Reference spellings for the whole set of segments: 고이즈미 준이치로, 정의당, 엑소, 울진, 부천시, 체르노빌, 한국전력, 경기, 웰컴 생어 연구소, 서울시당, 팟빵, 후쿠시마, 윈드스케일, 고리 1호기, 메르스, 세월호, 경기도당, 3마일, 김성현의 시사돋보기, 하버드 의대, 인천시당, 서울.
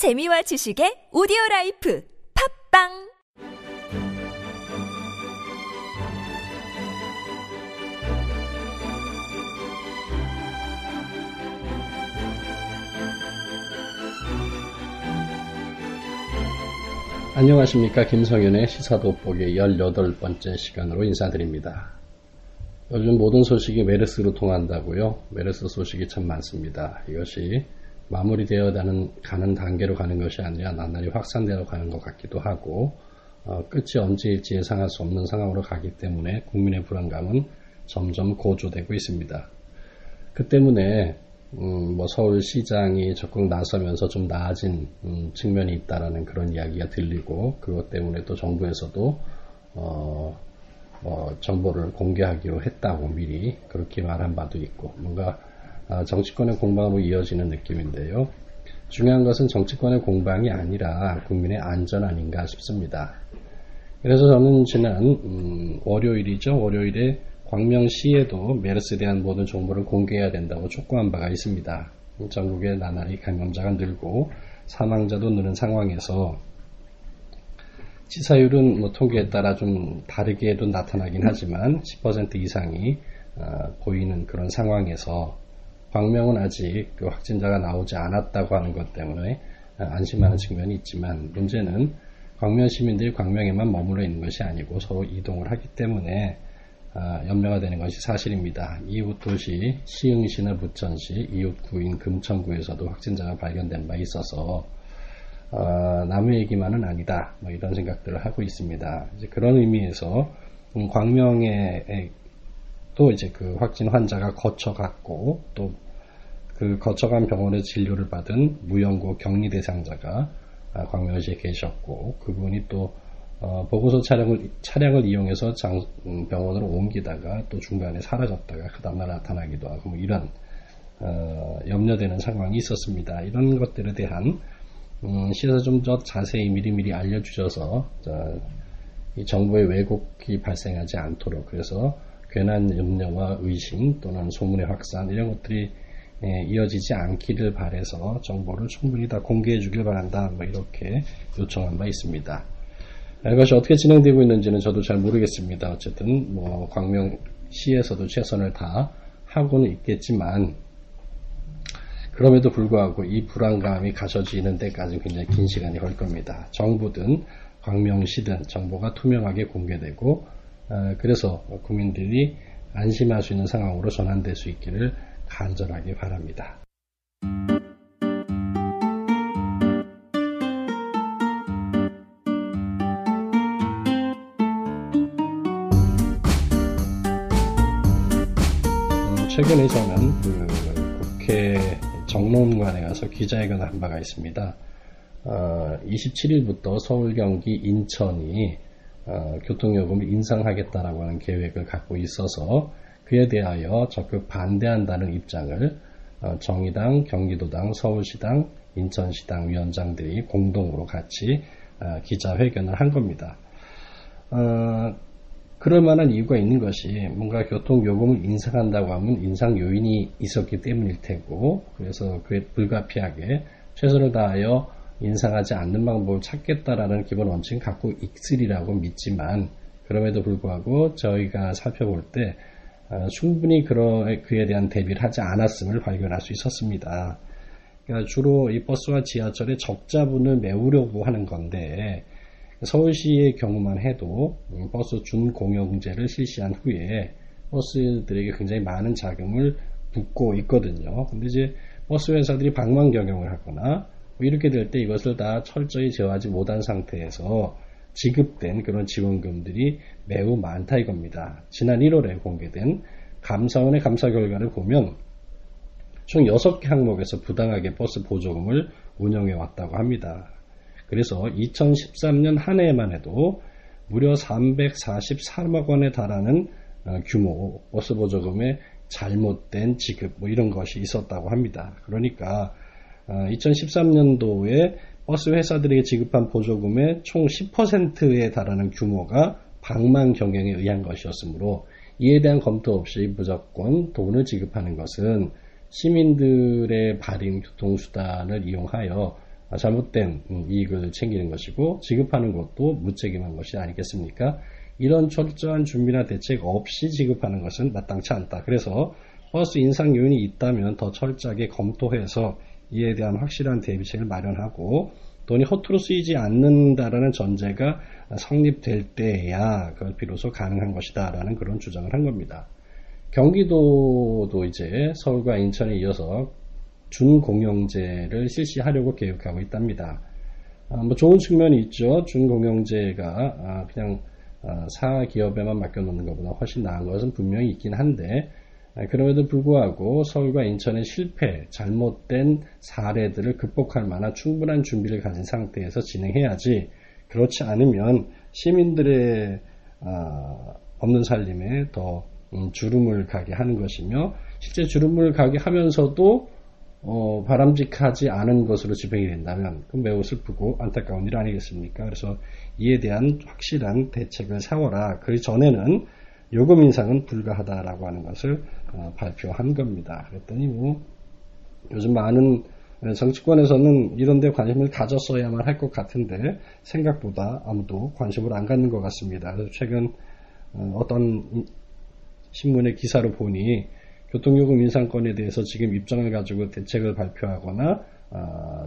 재미와 지식의 오디오라이프 팟빵 안녕하십니까. 김성현의 시사돋보기 18번째 시간으로 인사드립니다. 요즘 모든 소식이 메르스로 통한다고요. 메르스 소식이 참 많습니다. 이것이 마무리되어 가는 단계로 가는 것이 아니라 나날이 확산되어 가는 것 같기도 하고 끝이 언제일지 예상할 수 없는 상황으로 가기 때문에 국민의 불안감은 점점 고조되고 있습니다. 그 때문에 서울시장이 적극 나서면서 좀 나아진 측면이 있다라는 그런 이야기가 들리고 그것 때문에 또 정부에서도 정보를 공개하기로 했다고 미리 그렇게 말한 바도 있고 뭔가 정치권의 공방으로 이어지는 느낌인데요. 중요한 것은 정치권의 공방이 아니라 국민의 안전 아닌가 싶습니다. 그래서 저는 지난 월요일에 광명시에도 메르스에 대한 모든 정보를 공개해야 된다고 촉구한 바가 있습니다. 전국에 나날이 감염자가 늘고 사망자도 느는 상황에서 치사율은 통계에 따라 좀 다르게도 나타나긴 하지만 10% 이상이 보이는 그런 상황에서 광명은 아직 그 확진자가 나오지 않았다고 하는 것 때문에 안심하는 측면이 있지만 문제는 광명 시민들이 광명에만 머물러 있는 것이 아니고 서로 이동을 하기 때문에 연명화 되는 것이 사실입니다. 이웃 도시 시흥시나 부천시, 이웃 구인 금천구에서도 확진자가 발견된 바 있어서 남의 얘기만은 아니다. 이런 생각들을 하고 있습니다. 이제 그런 의미에서 광명에 또 이제 그 확진 환자가 거쳐갔고 또 그 거쳐간 병원에 진료를 받은 무연고 격리 대상자가 광명시에 계셨고 그분이 또 보고서 차량을 이용해서 병원으로 옮기다가 또 중간에 사라졌다가 그 다음날 나타나기도 하고 이런 염려되는 상황이 있었습니다. 이런 것들에 대한 시에서 좀 더 자세히 미리미리 알려주셔서 이 정보의 왜곡이 발생하지 않도록 그래서 괜한 염려와 의심 또는 소문의 확산 이런 것들이 이어지지 않기를 바라서 정보를 충분히 다 공개해 주길 바란다 이렇게 요청한 바 있습니다. 이것이 어떻게 진행되고 있는지는 저도 잘 모르겠습니다. 어쨌든 광명시에서도 최선을 다 하고는 있겠지만 그럼에도 불구하고 이 불안감이 가셔지는 데까지 굉장히 긴 시간이 걸릴 겁니다. 정부든 광명시든 정보가 투명하게 공개되고 그래서 국민들이 안심할 수 있는 상황으로 전환될 수 있기를 간절하게 바랍니다. 최근에 저는 국회 정론관에 가서 기자회견을 한 바가 있습니다. 27일부터 서울, 경기, 인천이 교통요금을 인상하겠다라고 하는 계획을 갖고 있어서 그에 대하여 적극 반대한다는 입장을 정의당, 경기도당, 서울시당, 인천시당 위원장들이 공동으로 같이 기자회견을 한 겁니다. 그럴 만한 이유가 있는 것이 뭔가 교통요금을 인상한다고 하면 인상 요인이 있었기 때문일 테고 그래서 그에 불가피하게 최선을 다하여 인상하지 않는 방법을 찾겠다라는 기본 원칙을 갖고 있으리라고 믿지만 그럼에도 불구하고 저희가 살펴볼 때 충분히 그에 대한 대비를 하지 않았음을 발견할 수 있었습니다. 그러니까 주로 이 버스와 지하철의 적자분을 메우려고 하는 건데 서울시의 경우만 해도 버스 준공영제를 실시한 후에 버스들에게 굉장히 많은 자금을 붓고 있거든요. 근데 이제 버스 회사들이 방만 경영을 하거나 이렇게 될 때 이것을 다 철저히 제어하지 못한 상태에서 지급된 그런 지원금들이 매우 많다 이겁니다. 지난 1월에 공개된 감사원의 감사 결과를 보면 총 6개 항목에서 부당하게 버스 보조금을 운영해 왔다고 합니다. 그래서 2013년 한 해만 해도 무려 343억 원에 달하는 규모 버스 보조금의 잘못된 지급 이런 것이 있었다고 합니다. 그러니까 2013년도에 버스 회사들에게 지급한 보조금의 총 10%에 달하는 규모가 방만 경영에 의한 것이었으므로 이에 대한 검토 없이 무조건 돈을 지급하는 것은 시민들의 발인 교통수단을 이용하여 잘못된 이익을 챙기는 것이고 지급하는 것도 무책임한 것이 아니겠습니까? 이런 철저한 준비나 대책 없이 지급하는 것은 마땅치 않다. 그래서 버스 인상 요인이 있다면 더 철저하게 검토해서 이에 대한 확실한 대비책을 마련하고 돈이 허투루 쓰이지 않는다라는 전제가 성립될 때야 그걸 비로소 가능한 것이다 라는 그런 주장을 한 겁니다. 경기도도 이제 서울과 인천에 이어서 준공영제를 실시하려고 계획하고 있답니다. 뭐 좋은 측면이 있죠. 준공영제가 그냥 사기업에만 맡겨놓는 것보다 훨씬 나은 것은 분명히 있긴 한데 그럼에도 불구하고 서울과 인천의 실패, 잘못된 사례들을 극복할 만한 충분한 준비를 가진 상태에서 진행해야지 그렇지 않으면 시민들의 없는 살림에 더 주름을 가게 하는 것이며 실제 주름을 가게 하면서도 바람직하지 않은 것으로 집행이 된다면 그건 매우 슬프고 안타까운 일 아니겠습니까? 그래서 이에 대한 확실한 대책을 세워라. 그 전에는 요금 인상은 불가하다라고 하는 것을 발표한 겁니다. 그랬더니 뭐 요즘 많은 정치권에서는 이런 데 관심을 가졌어야만 할 것 같은데 생각보다 아무도 관심을 안 갖는 것 같습니다. 그래서 최근 어떤 신문의 기사로 보니 교통요금 인상권에 대해서 지금 입장을 가지고 대책을 발표하거나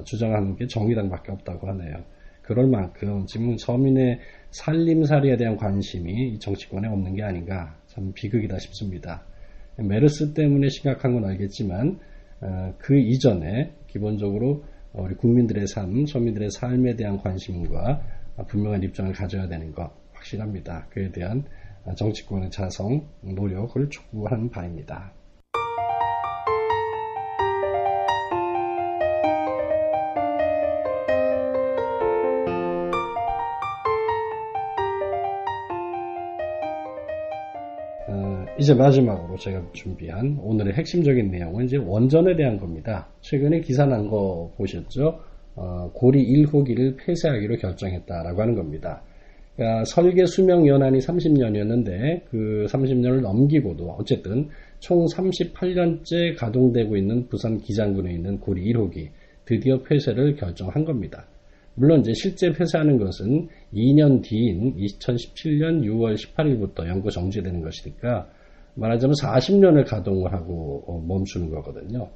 주장하는 게 정의당밖에 없다고 하네요. 그럴 만큼 지금 서민의 살림살이에 대한 관심이 정치권에 없는 게 아닌가 참 비극이다 싶습니다. 메르스 때문에 심각한 건 알겠지만 그 이전에 기본적으로 우리 국민들의 삶, 서민들의 삶에 대한 관심과 분명한 입장을 가져야 되는 것 확실합니다. 그에 대한 정치권의 자성, 노력을 촉구하는 바입니다. 이제 마지막으로 제가 준비한 오늘의 핵심적인 내용은 이제 원전에 대한 겁니다. 최근에 기사 난 거 보셨죠? 고리 1호기를 폐쇄하기로 결정했다라고 하는 겁니다. 그러니까 설계 수명 연한이 30년이었는데 그 30년을 넘기고도 어쨌든 총 38년째 가동되고 있는 부산 기장군에 있는 고리 1호기 드디어 폐쇄를 결정한 겁니다. 물론 이제 실제 폐쇄하는 것은 2년 뒤인 2017년 6월 18일부터 연구 정지되는 것이니까 말하자면 40년을 가동을 하고 멈추는 거거든요.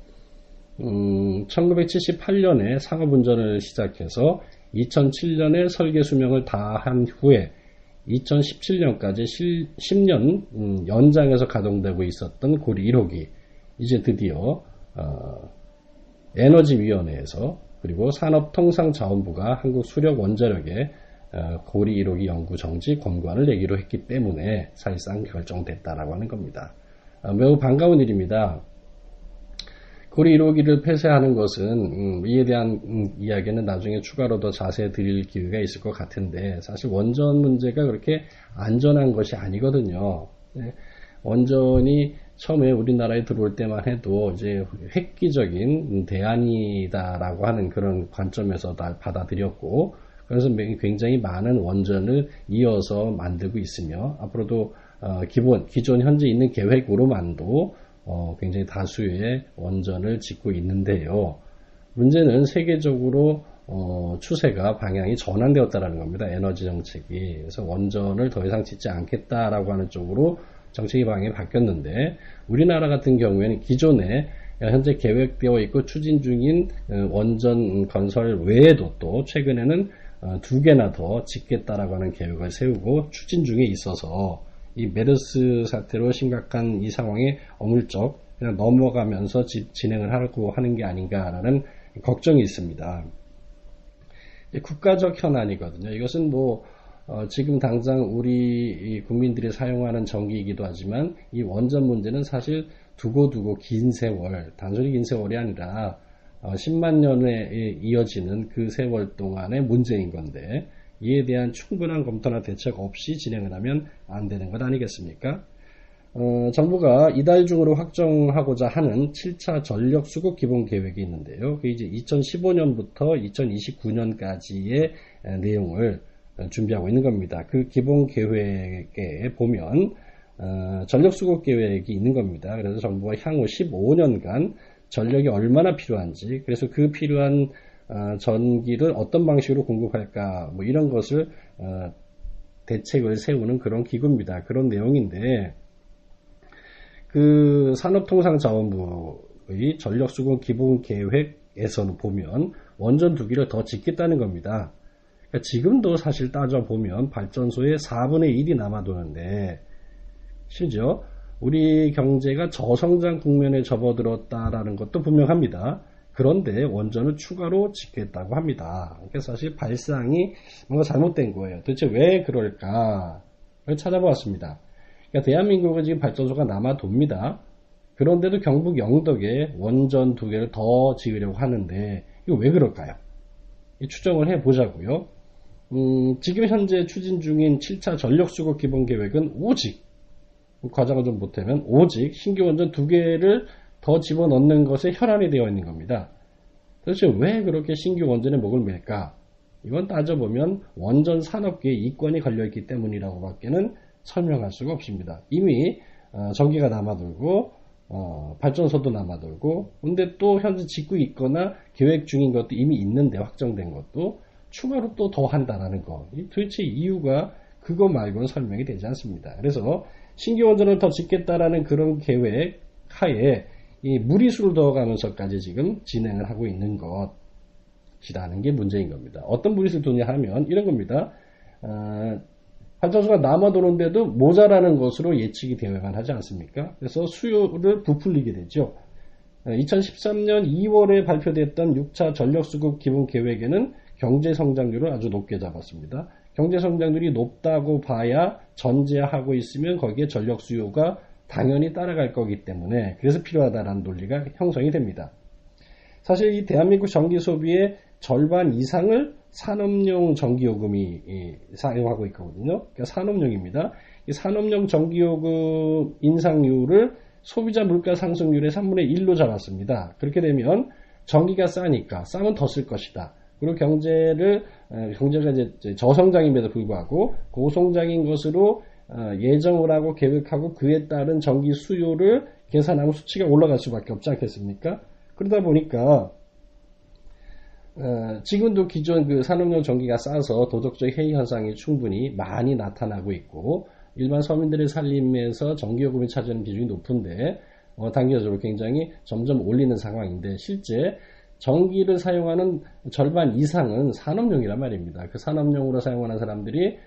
1978년에 상업운전을 시작해서 2007년에 설계 수명을 다한 후에 2017년까지 10년 연장해서 가동되고 있었던 고리 1호기 이제 드디어 에너지위원회에서 그리고 산업통상자원부가 한국수력원자력에 고리 1호기 연구정지 권고안을 내기로 했기 때문에 사실상 결정됐다라고 하는 겁니다. 매우 반가운 일입니다. 고리 1호기를 폐쇄하는 것은 이에 대한 이야기는 나중에 추가로 더 자세히 드릴 기회가 있을 것 같은데 사실 원전 문제가 그렇게 안전한 것이 아니거든요. 원전이 처음에 우리나라에 들어올 때만 해도 이제 획기적인 대안이다라고 하는 그런 관점에서 다 받아들였고 그래서 굉장히 많은 원전을 이어서 만들고 있으며 앞으로도 기존 현재 있는 계획으로만도 굉장히 다수의 원전을 짓고 있는데요. 문제는 세계적으로 추세가 방향이 전환되었다라는 겁니다. 에너지 정책이. 그래서 원전을 더 이상 짓지 않겠다라고 하는 쪽으로 정책의 방향이 바뀌었는데 우리나라 같은 경우에는 기존에 현재 계획되어 있고 추진 중인 원전 건설 외에도 또 최근에는 2개나 더 짓겠다라고 하는 계획을 세우고 추진 중에 있어서 이 메르스 사태로 심각한 이 상황에 어물쩍 그냥 넘어가면서 진행을 하려고 하는 게 아닌가라는 걱정이 있습니다. 국가적 현안이거든요. 이것은 뭐 지금 당장 우리 국민들이 사용하는 전기이기도 하지만 이 원전 문제는 사실 두고두고 긴 세월, 단순히 긴 세월이 아니라 10만 년에 이어지는 그 세월 동안의 문제인 건데 이에 대한 충분한 검토나 대책 없이 진행을 하면 안 되는 것 아니겠습니까? 정부가 이달 중으로 확정하고자 하는 7차 전력수급 기본 계획이 있는데요. 그게 이제 2015년부터 2029년까지의 내용을 준비하고 있는 겁니다. 그 기본 계획에 보면 전력수급 계획이 있는 겁니다. 그래서 정부가 향후 15년간 전력이 얼마나 필요한지 그래서 그 필요한 전기를 어떤 방식으로 공급할까, 뭐 이런 것을 대책을 세우는 그런 기구입니다. 그런 내용인데, 그 산업통상자원부의 전력수급기본계획에서는 보면 원전 2기를 더 짓겠다는 겁니다. 그러니까 지금도 사실 따져보면 발전소의 4분의 1이 남아도는데, 심지어 우리 경제가 저성장 국면에 접어들었다라는 것도 분명합니다. 그런데 원전을 추가로 짓겠다고 합니다. 그래서 사실 발상이 뭔가 잘못된 거예요. 도대체 왜 그럴까를 찾아보았습니다. 그러니까 대한민국은 지금 발전소가 남아돕니다. 그런데도 경북 영덕에 원전 2개를 더 지으려고 하는데 이거 왜 그럴까요? 추정을 해보자고요. 지금 현재 추진 중인 7차 전력수급 기본계획은 오직, 과장을 좀 못하면 오직 신규원전 2개를 더 집어넣는 것에 혈안이 되어 있는 겁니다. 도대체 왜 그렇게 신규 원전에 목을 맬까? 이건 따져보면 원전 산업계에 이권이 걸려있기 때문이라고 밖에는 설명할 수가 없습니다. 이미 전기가 남아돌고 발전소도 남아돌고, 근데 또 현재 짓고 있거나 계획 중인 것도 이미 있는데 확정된 것도 추가로 또 더 한다라는 거, 도대체 이유가 그거 말고는 설명이 되지 않습니다. 그래서 신규 원전을 더 짓겠다라는 그런 계획 하에 이 무리수를 넣어가면서까지 지금 진행을 하고 있는 것이라는 게 문제인 겁니다. 어떤 무리수를 두냐 하면 이런 겁니다. 발전소가 남아도는데도 모자라는 것으로 예측이 되어야만 하지 않습니까? 그래서 수요를 부풀리게 되죠. 2013년 2월에 발표됐던 6차 전력수급 기본계획에는 경제성장률을 아주 높게 잡았습니다. 경제성장률이 높다고 봐야 전제하고 있으면 거기에 전력수요가 당연히 따라갈 거기 때문에 그래서 필요하다라는 논리가 형성이 됩니다. 사실 이 대한민국 전기 소비의 절반 이상을 산업용 전기요금이 사용하고 있거든요. 그러니까 산업용입니다. 이 산업용 전기요금 인상률을 소비자 물가 상승률의 3분의 1로 잡았습니다. 그렇게 되면 전기가 싸니까, 싸면 더 쓸 것이다. 그리고 경제가 이제 저성장임에도 불구하고 고성장인 것으로 예정을 하고 계획하고 그에 따른 전기 수요를 계산하고 수치가 올라갈 수밖에 없지 않겠습니까? 그러다 보니까 지금도 기존 그 산업용 전기가 싸서 도덕적 해이 현상이 충분히 많이 나타나고 있고 일반 서민들의 살림에서 전기요금이 차지하는 비중이 높은데 단기적으로 굉장히 점점 올리는 상황인데, 실제 전기를 사용하는 절반 이상은 산업용이란 말입니다. 그 산업용으로 사용하는 사람들이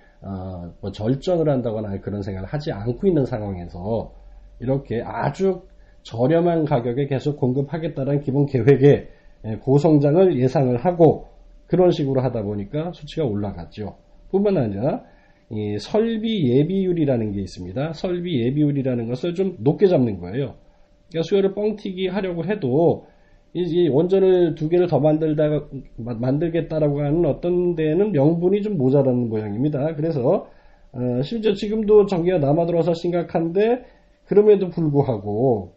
뭐 절전을 한다거나 그런 생각을 하지 않고 있는 상황에서 이렇게 아주 저렴한 가격에 계속 공급하겠다는 기본 계획에 고성장을 예상을 하고 그런 식으로 하다 보니까 수치가 올라갔죠. 뿐만 아니라 이 설비 예비율이라는 게 있습니다. 설비 예비율이라는 것을 좀 높게 잡는 거예요. 그러니까 수요를 뻥튀기 하려고 해도 이 원전을 2개를 더 만들겠다라고 하는 어떤 데는 명분이 좀 모자라는 모양입니다. 그래서, 심지어 지금도 전기가 남아들어서 심각한데, 그럼에도 불구하고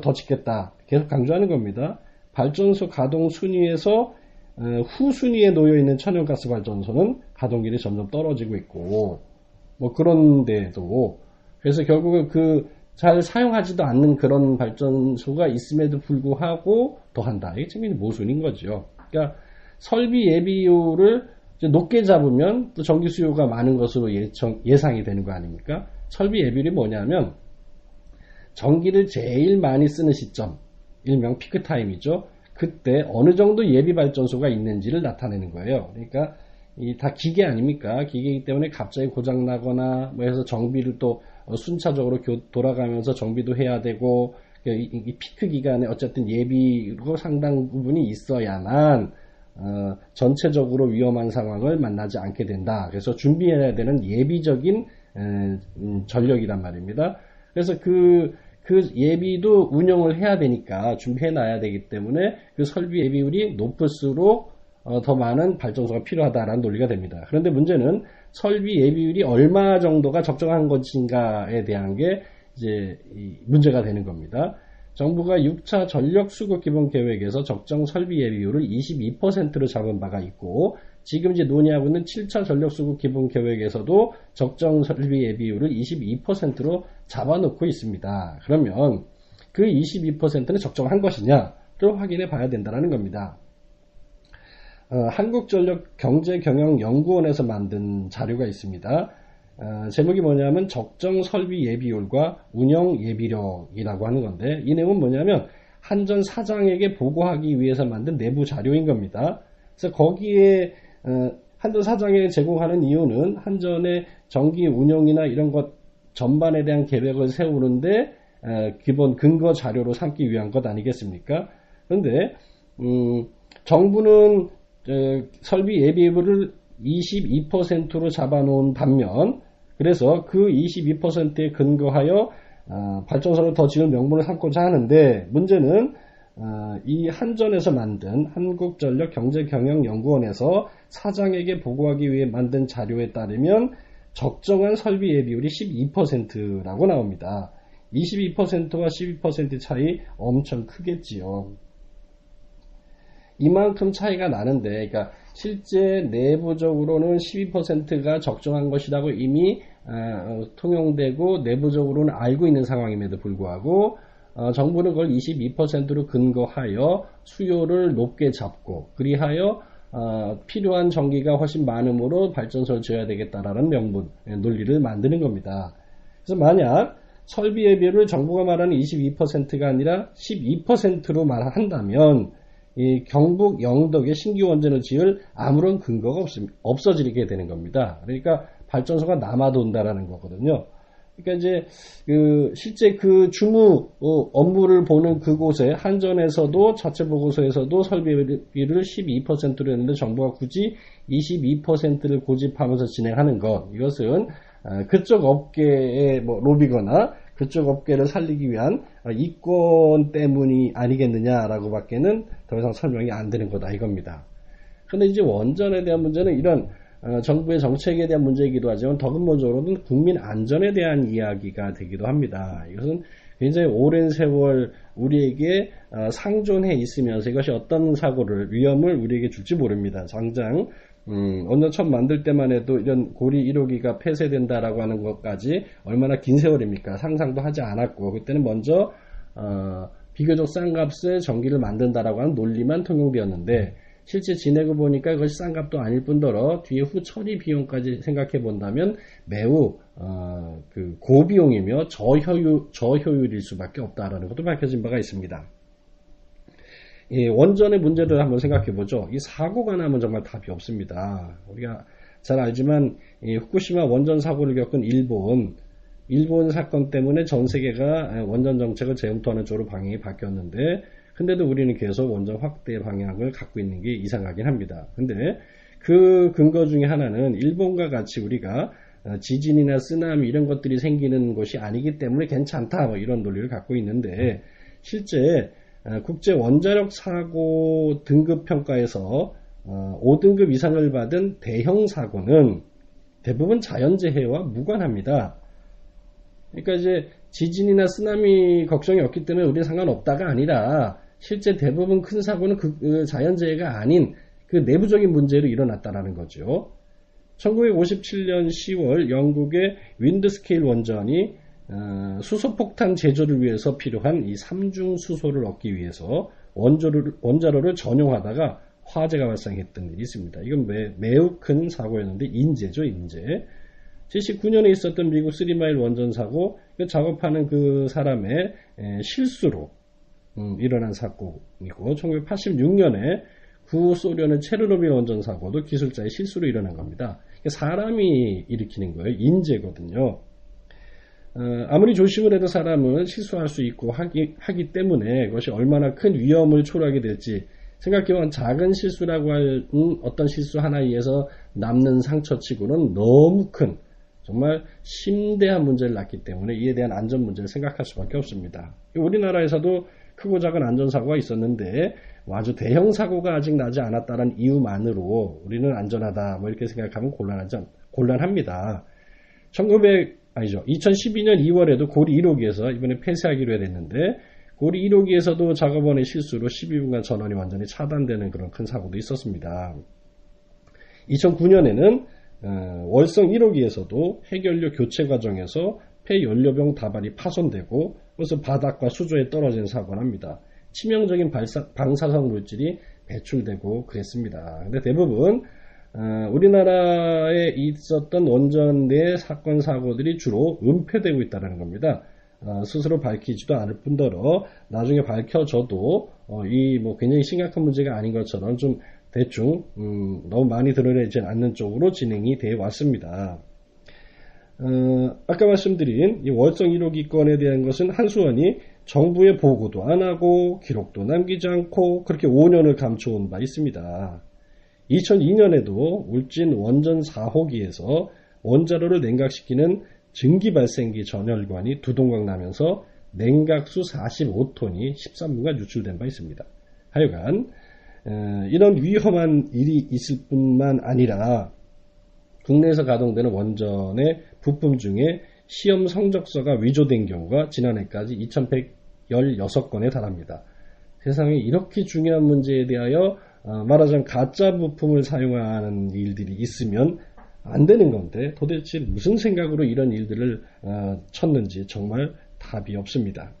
더 짓겠다. 계속 강조하는 겁니다. 발전소 가동 순위에서, 후순위에 놓여있는 천연가스 발전소는 가동률이 점점 떨어지고 있고, 뭐 그런데도, 그래서 결국은 잘 사용하지도 않는 그런 발전소가 있음에도 불구하고 더 한다. 이게 재미있는 모순인 거죠. 그러니까 설비 예비율을 높게 잡으면 또 전기 수요가 많은 것으로 예상이 되는 거 아닙니까? 설비 예비율이 뭐냐면 전기를 제일 많이 쓰는 시점, 일명 피크타임이죠. 그때 어느 정도 예비 발전소가 있는지를 나타내는 거예요. 그러니까 이 다 기계 아닙니까? 기계이기 때문에 갑자기 고장나거나 뭐 해서 정비를 또 순차적으로 돌아가면서 정비도 해야 되고, 이 피크 기간에 어쨌든 예비로 상당 부분이 있어야만 전체적으로 위험한 상황을 만나지 않게 된다. 그래서 준비해야 되는 예비적인 전력이란 말입니다. 그래서 그 예비도 운영을 해야 되니까 준비해놔야 되기 때문에 그 설비 예비율이 높을수록 더 많은 발전소가 필요하다라는 논리가 됩니다. 그런데 문제는 설비 예비율이 얼마 정도가 적정한 것인가에 대한 게 이제 문제가 되는 겁니다. 정부가 6차 전력수급 기본계획에서 적정 설비 예비율을 22%로 잡은 바가 있고, 지금 이제 논의하고 있는 7차 전력수급 기본계획에서도 적정 설비 예비율을 22%로 잡아놓고 있습니다. 그러면 그 22%는 적정한 것이냐를 확인해 봐야 된다는 겁니다. 한국전력 경제경영연구원에서 만든 자료가 있습니다. 제목이 뭐냐면 적정설비예비율과 운영예비력이라고 하는 건데, 이 내용은 뭐냐면 한전 사장에게 보고하기 위해서 만든 내부 자료인 겁니다. 그래서 거기에 한전 사장에게 제공하는 이유는 한전의 전기 운영이나 이런 것 전반에 대한 계획을 세우는데 기본 근거 자료로 삼기 위한 것 아니겠습니까? 그런데 정부는 설비 예비율을 22%로 잡아놓은 반면, 그래서 그 22%에 근거하여 발전소를 더 지을 명분을 삼고자 하는데, 문제는 이 한전에서 만든 한국전력 경제경영연구원에서 사장에게 보고하기 위해 만든 자료에 따르면 적정한 설비 예비율이 12%라고 나옵니다. 22%와 12% 차이 엄청 크겠지요. 이만큼 차이가 나는데, 그러니까 실제 내부적으로는 12%가 적정한 것이라고 이미 통용되고 내부적으로는 알고 있는 상황임에도 불구하고 정부는 그걸 22%로 근거하여 수요를 높게 잡고, 그리하여 필요한 전기가 훨씬 많으므로 발전소를 지어야 되겠다라는 명분, 논리를 만드는 겁니다. 그래서 만약 설비 예비율을 정부가 말하는 22%가 아니라 12%로 말한다면 이 경북 영덕에 신규 원전을 지을 아무런 근거가 없어지게 되는 겁니다. 그러니까 발전소가 남아돈다라는 거거든요. 그러니까 이제 실제 그 주무 업무를 보는 그곳에 한전에서도 자체 보고서에서도 설비비를 12%로 했는데 정부가 굳이 22%를 고집하면서 진행하는 것, 이것은 그쪽 업계의 뭐 로비거나 그쪽 업계를 살리기 위한 이권 때문이 아니겠느냐라고 밖에는 더 이상 설명이 안 되는 거다 이겁니다. 그런데 이제 원전에 대한 문제는 이런 정부의 정책에 대한 문제이기도 하지만 더 근본적으로는 국민 안전에 대한 이야기가 되기도 합니다. 이것은 굉장히 오랜 세월 우리에게 상존해 있으면서 이것이 어떤 사고를, 위험을 우리에게 줄지 모릅니다. 당장 언제 처음 만들 때만 해도 이런 고리 1호기가 폐쇄된다라고 하는 것까지 얼마나 긴 세월입니까? 상상도 하지 않았고, 그때는 먼저 비교적 싼 값에 전기를 만든다라고 하는 논리만 통용되었는데, 실제 지내고 보니까 그것이 싼 값도 아닐 뿐더러 뒤에 후처리 비용까지 생각해 본다면 매우 그 고비용이며 저효율일 수밖에 없다라는 것도 밝혀진 바가 있습니다. 예, 원전의 문제를 한번 생각해보죠. 이 사고가 나면 정말 답이 없습니다. 우리가 잘 알지만 후쿠시마 원전 사고를 겪은 일본 사건 때문에 전 세계가 원전 정책을 재검토하는 쪽으로 방향이 바뀌었는데, 근데도 우리는 계속 원전 확대 방향을 갖고 있는 게 이상하긴 합니다. 근데 그 근거 중에 하나는 일본과 같이 우리가 지진이나 쓰나미 이런 것들이 생기는 것이 아니기 때문에 괜찮다, 뭐 이런 논리를 갖고 있는데, 실제 국제 원자력 사고 등급 평가에서 5등급 이상을 받은 대형 사고는 대부분 자연재해와 무관합니다. 그러니까 이제 지진이나 쓰나미 걱정이 없기 때문에 우리는 상관없다가 아니라, 실제 대부분 큰 사고는 그 자연재해가 아닌 그 내부적인 문제로 일어났다라는 거죠. 1957년 10월 영국의 윈드스케일 원전이 수소폭탄 제조를 위해서 필요한 이 3중 수소를 얻기 위해서 원자로를 전용하다가 화재가 발생했던 일이 있습니다. 이건 매우 큰 사고였는데 인재죠, 인재. 79년에 있었던 미국 3마일 원전 사고, 작업하는 그 사람의 실수로 일어난 사고이고, 1986년에 구소련의 체르노빌 원전 사고도 기술자의 실수로 일어난 겁니다. 사람이 일으키는 거예요. 인재거든요. 아무리 조심을 해도 사람은 실수할 수 있고 하기 때문에 그것이 얼마나 큰 위험을 초래하게 될지 생각해보면 작은 실수라고 할 어떤 실수 하나에 의해서 남는 상처치고는 너무 큰, 정말 심대한 문제를 낳기 때문에 이에 대한 안전 문제를 생각할 수밖에 없습니다. 우리나라에서도 크고 작은 안전사고가 있었는데 아주 대형 사고가 아직 나지 않았다는 이유만으로 우리는 안전하다, 뭐 이렇게 생각하면 곤란합니다. 2012년 2월에도 고리 1호기에서 이번에 폐쇄하기로 했는데, 고리 1호기에서도 작업원의 실수로 12분간 전원이 완전히 차단되는 그런 큰 사고도 있었습니다. 2009년에는 월성 1호기에서도 핵연료 교체 과정에서 폐연료병 다발이 파손되고, 그래서 바닥과 수조에 떨어진 사고를 합니다. 치명적인 방사성 물질이 배출되고 그랬습니다. 근데 대부분 우리나라에 있었던 원전 내 사건 사고들이 주로 은폐되고 있다는 겁니다. 스스로 밝히지도 않을 뿐더러 나중에 밝혀져도 이 뭐 굉장히 심각한 문제가 아닌 것처럼 좀 대충 너무 많이 드러내지 않는 쪽으로 진행이 돼 왔습니다. 아까 말씀드린 이 월성 1호기 건에 대한 것은 한수원이 정부에 보고도 안 하고 기록도 남기지 않고 그렇게 5년을 감춰온 바 있습니다. 2002년에도 울진 원전 4호기에서 원자로를 냉각시키는 증기발생기 전열관이 두동강 나면서 냉각수 45톤이 13분간 유출된 바 있습니다. 하여간 이런 위험한 일이 있을 뿐만 아니라 국내에서 가동되는 원전의 부품 중에 시험 성적서가 위조된 경우가 지난해까지 2116건에 달합니다. 세상에 이렇게 중요한 문제에 대하여 말하자면 가짜 부품을 사용하는 일들이 있으면 안 되는 건데 도대체 무슨 생각으로 이런 일들을 쳤는지 정말 답이 없습니다.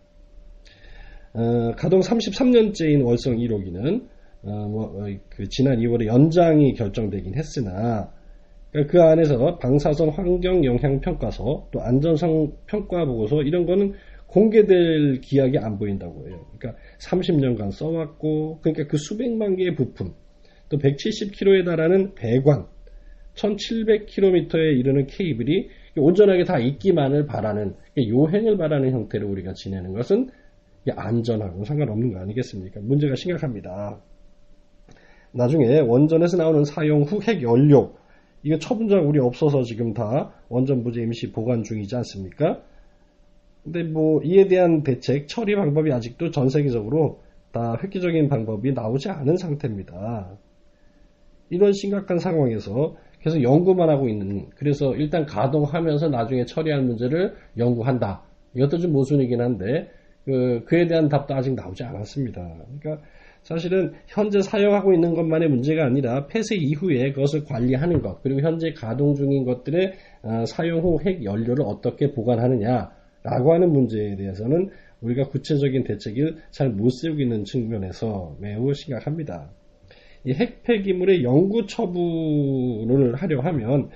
가동 33년째인 월성 1호기는 지난 2월에 연장이 결정되긴 했으나 그 안에서 방사선 환경영향평가서 또 안전성 평가보고서 이런 거는 공개될 기약이 안 보인다고 해요. 그러니까 30년간 써왔고 그러니까 그 수백만 개의 부품 또 170km에 달하는 배관 1700km에 이르는 케이블이 온전하게 다 있기만을 바라는 요행을 바라는 형태로 우리가 지내는 것은 안전하고 상관없는 거 아니겠습니까? 문제가 심각합니다. 나중에 원전에서 나오는 사용 후 핵연료 이거 처분장 우리 없어서 지금 다 원전 부재 임시 보관 중이지 않습니까? 근데 뭐 이에 대한 대책 처리 방법이 아직도 전 세계적으로 다 획기적인 방법이 나오지 않은 상태입니다. 이런 심각한 상황에서 계속 연구만 하고 있는 그래서 일단 가동하면서 나중에 처리할 문제를 연구한다. 이것도 좀 모순이긴 한데 그에 대한 답도 아직 나오지 않았습니다. 그러니까 사실은 현재 사용하고 있는 것만의 문제가 아니라 폐쇄 이후에 그것을 관리하는 것 그리고 현재 가동 중인 것들의 사용 후 핵연료를 어떻게 보관하느냐라고 하는 문제에 대해서는 우리가 구체적인 대책을 잘 못 세우고 있는 측면에서 매우 심각합니다. 이 핵폐기물의 영구 처분을 하려 하면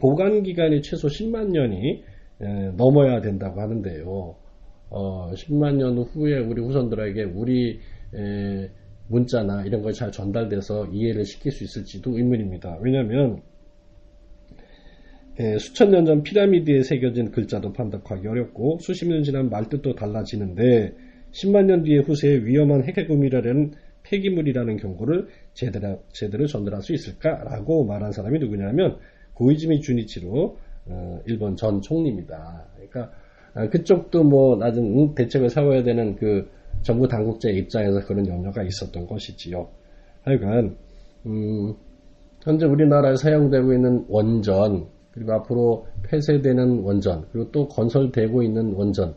보관기간이 최소 10만 년이 넘어야 된다고 하는데요. 10만 년 후에 우리 후손들에게 우리 문자나 이런 것이 잘 전달돼서 이해를 시킬 수 있을지도 의문입니다. 왜냐하면 수천 년 전 피라미드에 새겨진 글자도 판독하기 어렵고 수십 년 지나면 말뜻도 달라지는데 10만 년 뒤의 후세에 위험한 핵폐기물이라는 경고를 제대로 전달할 수 있을까라고 말한 사람이 누구냐면 고이즈미 준이치로 일본 전 총리입니다. 그러니까 그쪽도 뭐 나중 대책을 세워야 되는 그 정부 당국자의 입장에서 그런 염려가 있었던 것이지요. 하여간 현재 우리나라에 사용되고 있는 원전 그리고 앞으로 폐쇄되는 원전 그리고 또 건설되고 있는 원전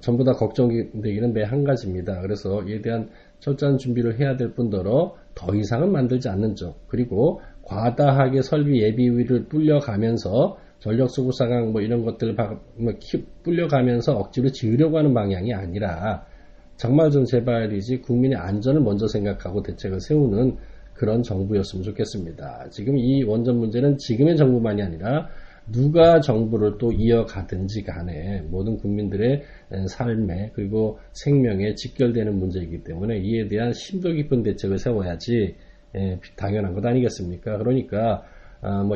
전부 다 걱정되기는 매 한 가지입니다. 그래서 이에 대한 철저한 준비를 해야 될 뿐더러 더 이상은 만들지 않는 쪽 그리고 과다하게 설비 예비위를 뿔려가면서 전력수급 상황 뭐 이런 것들을 뿔려가면서 억지로 지으려고 하는 방향이 아니라 정말 좀 제발이지 국민의 안전을 먼저 생각하고 대책을 세우는 그런 정부였으면 좋겠습니다. 지금 이 원전 문제는 지금의 정부만이 아니라 누가 정부를 또 이어가든지 간에 모든 국민들의 삶에 그리고 생명에 직결되는 문제이기 때문에 이에 대한 심도 깊은 대책을 세워야지 당연한 것 아니겠습니까? 그러니까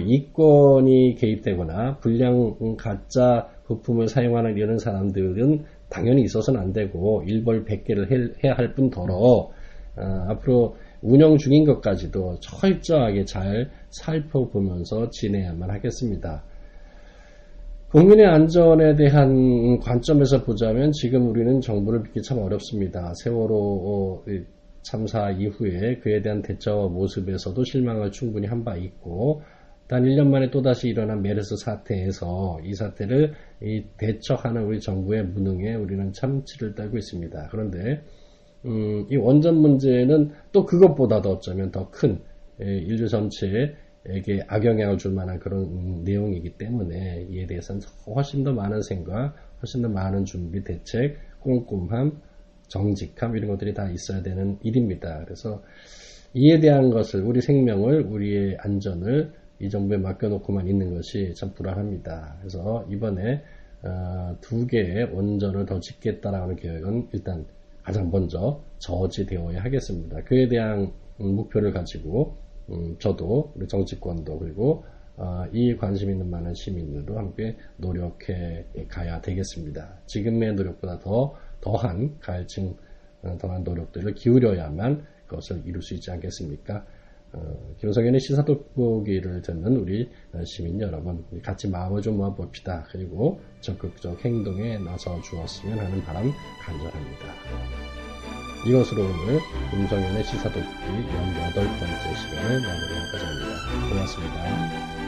이권이 개입되거나 불량 가짜 부품을 사용하는 이런 사람들은 당연히 있어서는 안 되고 일벌 백계를 해야 할 뿐더러 앞으로 운영 중인 것까지도 철저하게 잘 살펴보면서 지내야만 하겠습니다. 국민의 안전에 대한 관점에서 보자면 지금 우리는 정부를 믿기 참 어렵습니다. 세월호 참사 이후에 그에 대한 대처 모습에서도 실망을 충분히 한 바 있고 단 1년 만에 또다시 일어난 메르스 사태에서 이 사태를 대처하는 우리 정부의 무능에 우리는 참 치를 떨고 있습니다. 그런데 이 원전 문제는 또 그것보다도 어쩌면 더 큰 인류 전체의 이게 악영향을 줄 만한 그런 내용이기 때문에 이에 대해서는 훨씬 더 많은 생각, 훨씬 더 많은 준비, 대책, 꼼꼼함, 정직함 이런 것들이 다 있어야 되는 일입니다. 그래서 이에 대한 것을, 우리 생명을, 우리의 안전을 이 정부에 맡겨놓고만 있는 것이 참 불안합니다. 그래서 이번에 2개의 원전을 더 짓겠다라는 계획은 일단 가장 먼저 저지되어야 하겠습니다. 그에 대한 목표를 가지고 저도 우리 정치권도 그리고 이 관심 있는 많은 시민들도 함께 노력해 가야 되겠습니다. 지금의 노력보다 더한 가해층 더한 노력들을 기울여야만 그것을 이룰 수 있지 않겠습니까? 김성현의 시사돋보기를 듣는 우리 시민 여러분, 같이 마음을 좀 모아봅시다. 그리고 적극적 행동에 나서 주었으면 하는 바람 간절합니다. 이것으로 오늘 김성현의 시사돋보기 18번째 시간을 마무리하고자 합니다. 고맙습니다.